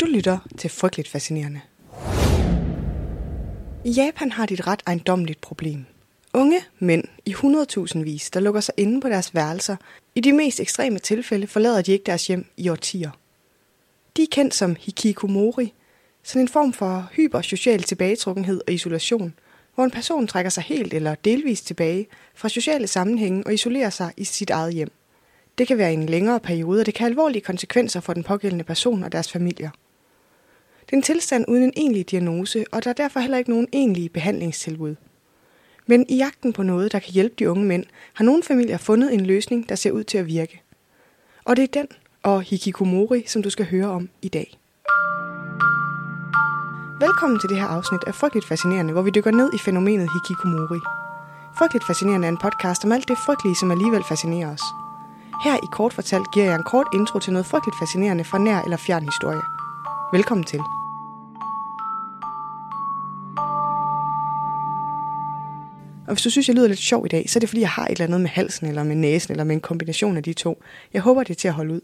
Du lytter til Frygteligt Fascinerende. I Japan har de et ret ejendommeligt problem. Unge mænd i 100.000vis, der lukker sig inde på deres værelser, i de mest ekstreme tilfælde forlader de ikke deres hjem i årtier. De er kendt som hikikomori, sådan en form for hypersocial tilbagetrukkenhed og isolation, hvor en person trækker sig helt eller delvist tilbage fra sociale sammenhænge og isolerer sig i sit eget hjem. Det kan være en længere periode, og det kan have alvorlige konsekvenser for den pågældende person og deres familier. Det er en tilstand uden en egentlig diagnose, og der er derfor heller ikke nogen egentlige behandlingstilbud. Men i jagten på noget, der kan hjælpe de unge mænd, har nogle familier fundet en løsning, der ser ud til at virke. Og det er den og hikikomori, som du skal høre om i dag. Velkommen til det her afsnit af Frygteligt Fascinerende, hvor vi dykker ned i fænomenet hikikomori. Frygteligt Fascinerende er en podcast om alt det frygtelige, som alligevel fascinerer os. Her i Kort Fortalt giver jeg en kort intro til noget frygteligt fascinerende fra nær eller fjern historie. Velkommen til. Og hvis du synes, jeg lyder lidt sjov i dag, så er det fordi, jeg har et eller andet med halsen eller med næsen eller med en kombination af de to. Jeg håber, det er til at holde ud.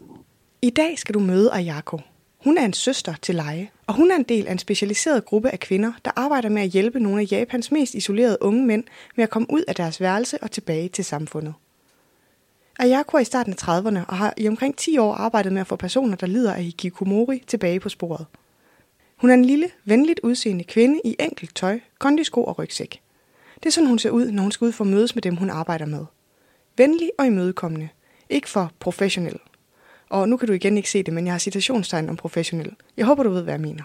I dag skal du møde Ayako. Hun er en søster til leje, og hun er en del af en specialiseret gruppe af kvinder, der arbejder med at hjælpe nogle af Japans mest isolerede unge mænd med at komme ud af deres værelse og tilbage til samfundet. Ayako er i starten af 30'erne og har i omkring 10 år arbejdet med at få personer, der lider af hikikomori, tilbage på sporet. Hun er en lille, venligt udseende kvinde i enkelt tøj, kondisko og rygsæk. Det er sådan, hun ser ud, når hun skal ud for at mødes med dem, hun arbejder med. Venlig og imødekommende. Ikke for professionel. Og nu kan du igen ikke se det, men jeg har citationstegn om professionel. Jeg håber, du ved, hvad jeg mener.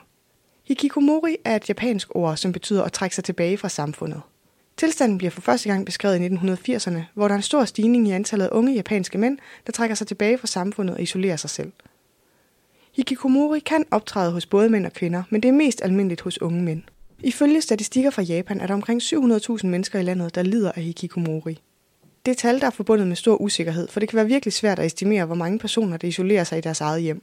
Hikikomori er et japansk ord, som betyder at trække sig tilbage fra samfundet. Tilstanden bliver for første gang beskrevet i 1980'erne, hvor der er en stor stigning i antallet af unge japanske mænd, der trækker sig tilbage fra samfundet og isolerer sig selv. Hikikomori kan optræde hos både mænd og kvinder, men det er mest almindeligt hos unge mænd. Ifølge statistikker fra Japan er der omkring 700.000 mennesker i landet, der lider af hikikomori. Det er tal, der er forbundet med stor usikkerhed, for det kan være virkelig svært at estimere, hvor mange personer, der isolerer sig i deres eget hjem.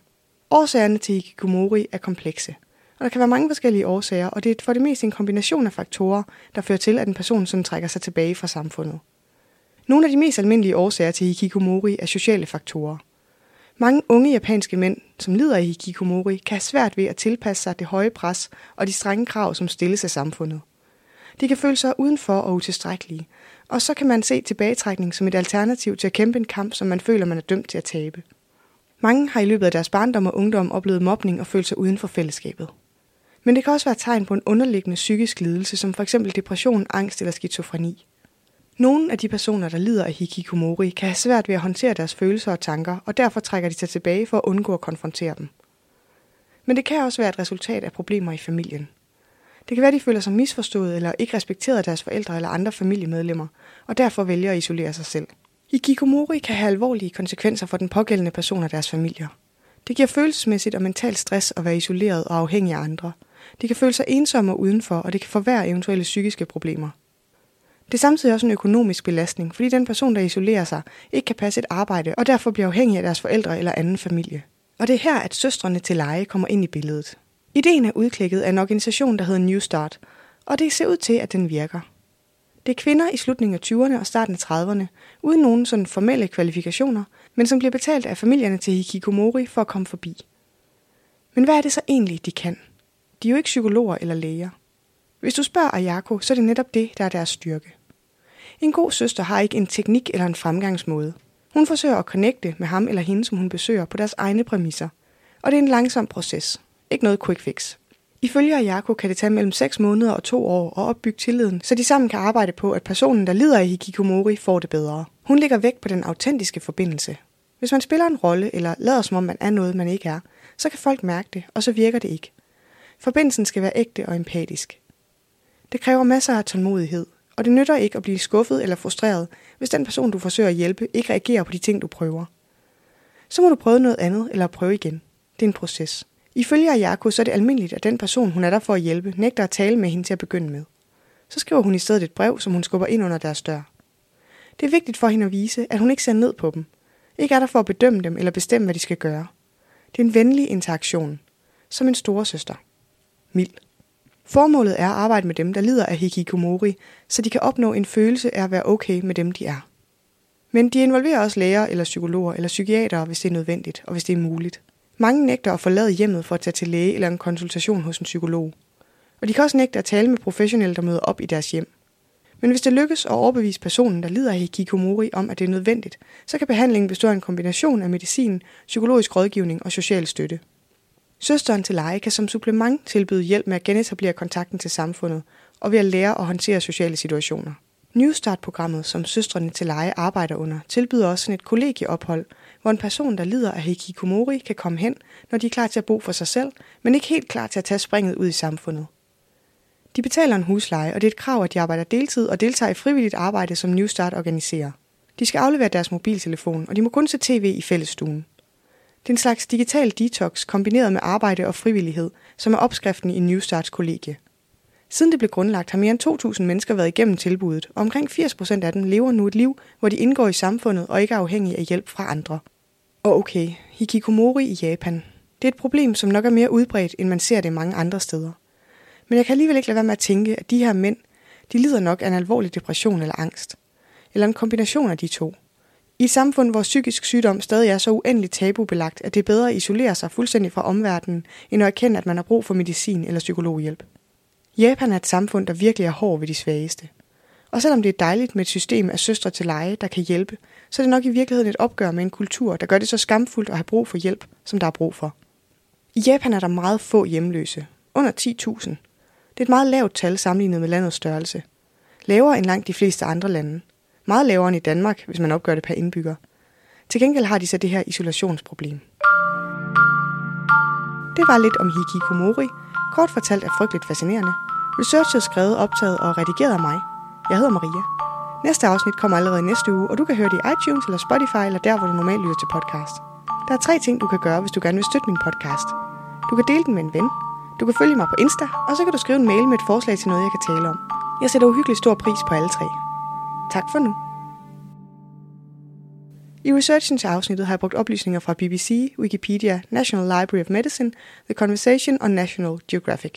Årsagerne til hikikomori er komplekse. Og der kan være mange forskellige årsager, og det er for det meste en kombination af faktorer, der fører til, at en person sådan trækker sig tilbage fra samfundet. Nogle af de mest almindelige årsager til hikikomori er sociale faktorer. Mange unge japanske mænd, som lider af hikikomori, kan have svært ved at tilpasse sig det høje pres og de strenge krav, som stilles af samfundet. De kan føle sig udenfor og utilstrækkelige, og så kan man se tilbagetrækning som et alternativ til at kæmpe en kamp, som man føler, man er dømt til at tabe. Mange har i løbet af deres barndom og ungdom oplevet mobning og følt sig uden for fællesskabet. Men det kan også være tegn på en underliggende psykisk lidelse, som f.eks. depression, angst eller skizofreni. Nogle af de personer, der lider af hikikomori, kan have svært ved at håndtere deres følelser og tanker, og derfor trækker de sig tilbage for at undgå at konfrontere dem. Men det kan også være et resultat af problemer i familien. Det kan være, de føler sig misforstået eller ikke respekteret af deres forældre eller andre familiemedlemmer, og derfor vælger at isolere sig selv. Hikikomori kan have alvorlige konsekvenser for den pågældende person og deres familier. Det giver følelsesmæssigt og mental stress at være isoleret og afhængig af andre. De kan føle sig ensomme og udenfor, og det kan forværre eventuelle psykiske problemer. Det er samtidig også en økonomisk belastning, fordi den person, der isolerer sig, ikke kan passe et arbejde, og derfor bliver afhængig af deres forældre eller anden familie. Og det er her, at søstrene til leje kommer ind i billedet. Ideen er udklækket af en organisation, der hedder New Start, og det ser ud til, at den virker. Det er kvinder i slutningen af 20'erne og starten af 30'erne, uden nogen sådan formelle kvalifikationer, men som bliver betalt af familierne til hikikomori for at komme forbi. Men hvad er det så egentlig, de kan? De er jo ikke psykologer eller læger. Hvis du spørger Ayako, så er det netop det, der er deres styrke. En god søster har ikke en teknik eller en fremgangsmåde. Hun forsøger at connecte med ham eller hende, som hun besøger, på deres egne præmisser. Og det er en langsom proces. Ikke noget quick fix. Ifølge Ayako kan det tage mellem 6 måneder og 2 år at opbygge tilliden, så de sammen kan arbejde på, at personen, der lider af hikikomori, får det bedre. Hun lægger vægt på den autentiske forbindelse. Hvis man spiller en rolle eller lader som om man er noget, man ikke er, så kan folk mærke det, og så virker det ikke. Forbindelsen skal være ægte og empatisk. Det kræver masser af tålmodighed, og det nytter ikke at blive skuffet eller frustreret, hvis den person, du forsøger at hjælpe, ikke reagerer på de ting, du prøver. Så må du prøve noget andet eller prøve igen. Det er en proces. Ifølge Ayako så er det almindeligt, at den person, hun er der for at hjælpe, nægter at tale med hende til at begynde med. Så skriver hun i stedet et brev, som hun skubber ind under deres dør. Det er vigtigt for hende at vise, at hun ikke ser ned på dem. Ikke er der for at bedømme dem eller bestemme, hvad de skal gøre. Det er en venlig interaktion. Som en storesøster. Mild. Formålet er at arbejde med dem, der lider af hikikomori, så de kan opnå en følelse af at være okay med dem, de er. Men de involverer også læger eller psykologer eller psykiatere, hvis det er nødvendigt og hvis det er muligt. Mange nægter at forlade hjemmet for at tage til læge eller en konsultation hos en psykolog. Og de kan også nægte at tale med professionelle, der møder op i deres hjem. Men hvis det lykkes at overbevise personen, der lider af hikikomori, om, at det er nødvendigt, så kan behandlingen bestå af en kombination af medicin, psykologisk rådgivning og social støtte. Søsteren til leje kan som supplement tilbyde hjælp med at genetablere kontakten til samfundet og ved at lære at håndtere sociale situationer. New Start-programmet, som søstrene til leje arbejder under, tilbyder også sådan et kollegieophold, hvor en person, der lider af hikikomori, kan komme hen, når de er klar til at bo for sig selv, men ikke helt klar til at tage springet ud i samfundet. De betaler en husleje, og det er et krav, at de arbejder deltid og deltager i frivilligt arbejde, som New Start organiserer. De skal aflevere deres mobiltelefon, og de må kun se tv i fællesstuen. Det er en slags digital detox kombineret med arbejde og frivillighed, som er opskriften i New Starts kollegie. Siden det blev grundlagt, har mere end 2.000 mennesker været igennem tilbuddet, og omkring 80% af dem lever nu et liv, hvor de indgår i samfundet og ikke er afhængige af hjælp fra andre. Og okay, hikikomori i Japan. Det er et problem, som nok er mere udbredt, end man ser det mange andre steder. Men jeg kan alligevel ikke lade være med at tænke, at de her mænd, de lider nok af en alvorlig depression eller angst. Eller en kombination af de to. I et samfund, hvor psykisk sygdom stadig er så uendeligt tabubelagt, at det er bedre at isolere sig fuldstændig fra omverdenen, end at erkende, at man har brug for medicin eller psykologhjælp. Japan er et samfund, der virkelig er hård ved de svageste. Og selvom det er dejligt med et system af søstre til leje, der kan hjælpe, så er det nok i virkeligheden et opgør med en kultur, der gør det så skamfuldt at have brug for hjælp, som der er brug for. I Japan er der meget få hjemløse. Under 10.000. Det er et meget lavt tal sammenlignet med landets størrelse. Lavere end langt de fleste andre lande. Meget lavere end i Danmark, hvis man opgør det per indbygger. Til gengæld har de så det her isolationsproblem. Det var lidt om hikikomori. Kort fortalt er Frygteligt Fascinerende. Researchet skrevet, optaget og redigeret af mig. Jeg hedder Maria. Næste afsnit kommer allerede næste uge, og du kan høre det i iTunes eller Spotify eller der, hvor du normalt lytter til podcast. Der er 3 ting, du kan gøre, hvis du gerne vil støtte min podcast. Du kan dele den med en ven. Du kan følge mig på Insta, og så kan du skrive en mail med et forslag til noget, jeg kan tale om. Jeg sætter uhyggeligt stor pris på alle 3. Tak for nu. I researchen til afsnittet har jeg brugt oplysninger fra BBC, Wikipedia, National Library of Medicine, The Conversation og National Geographic.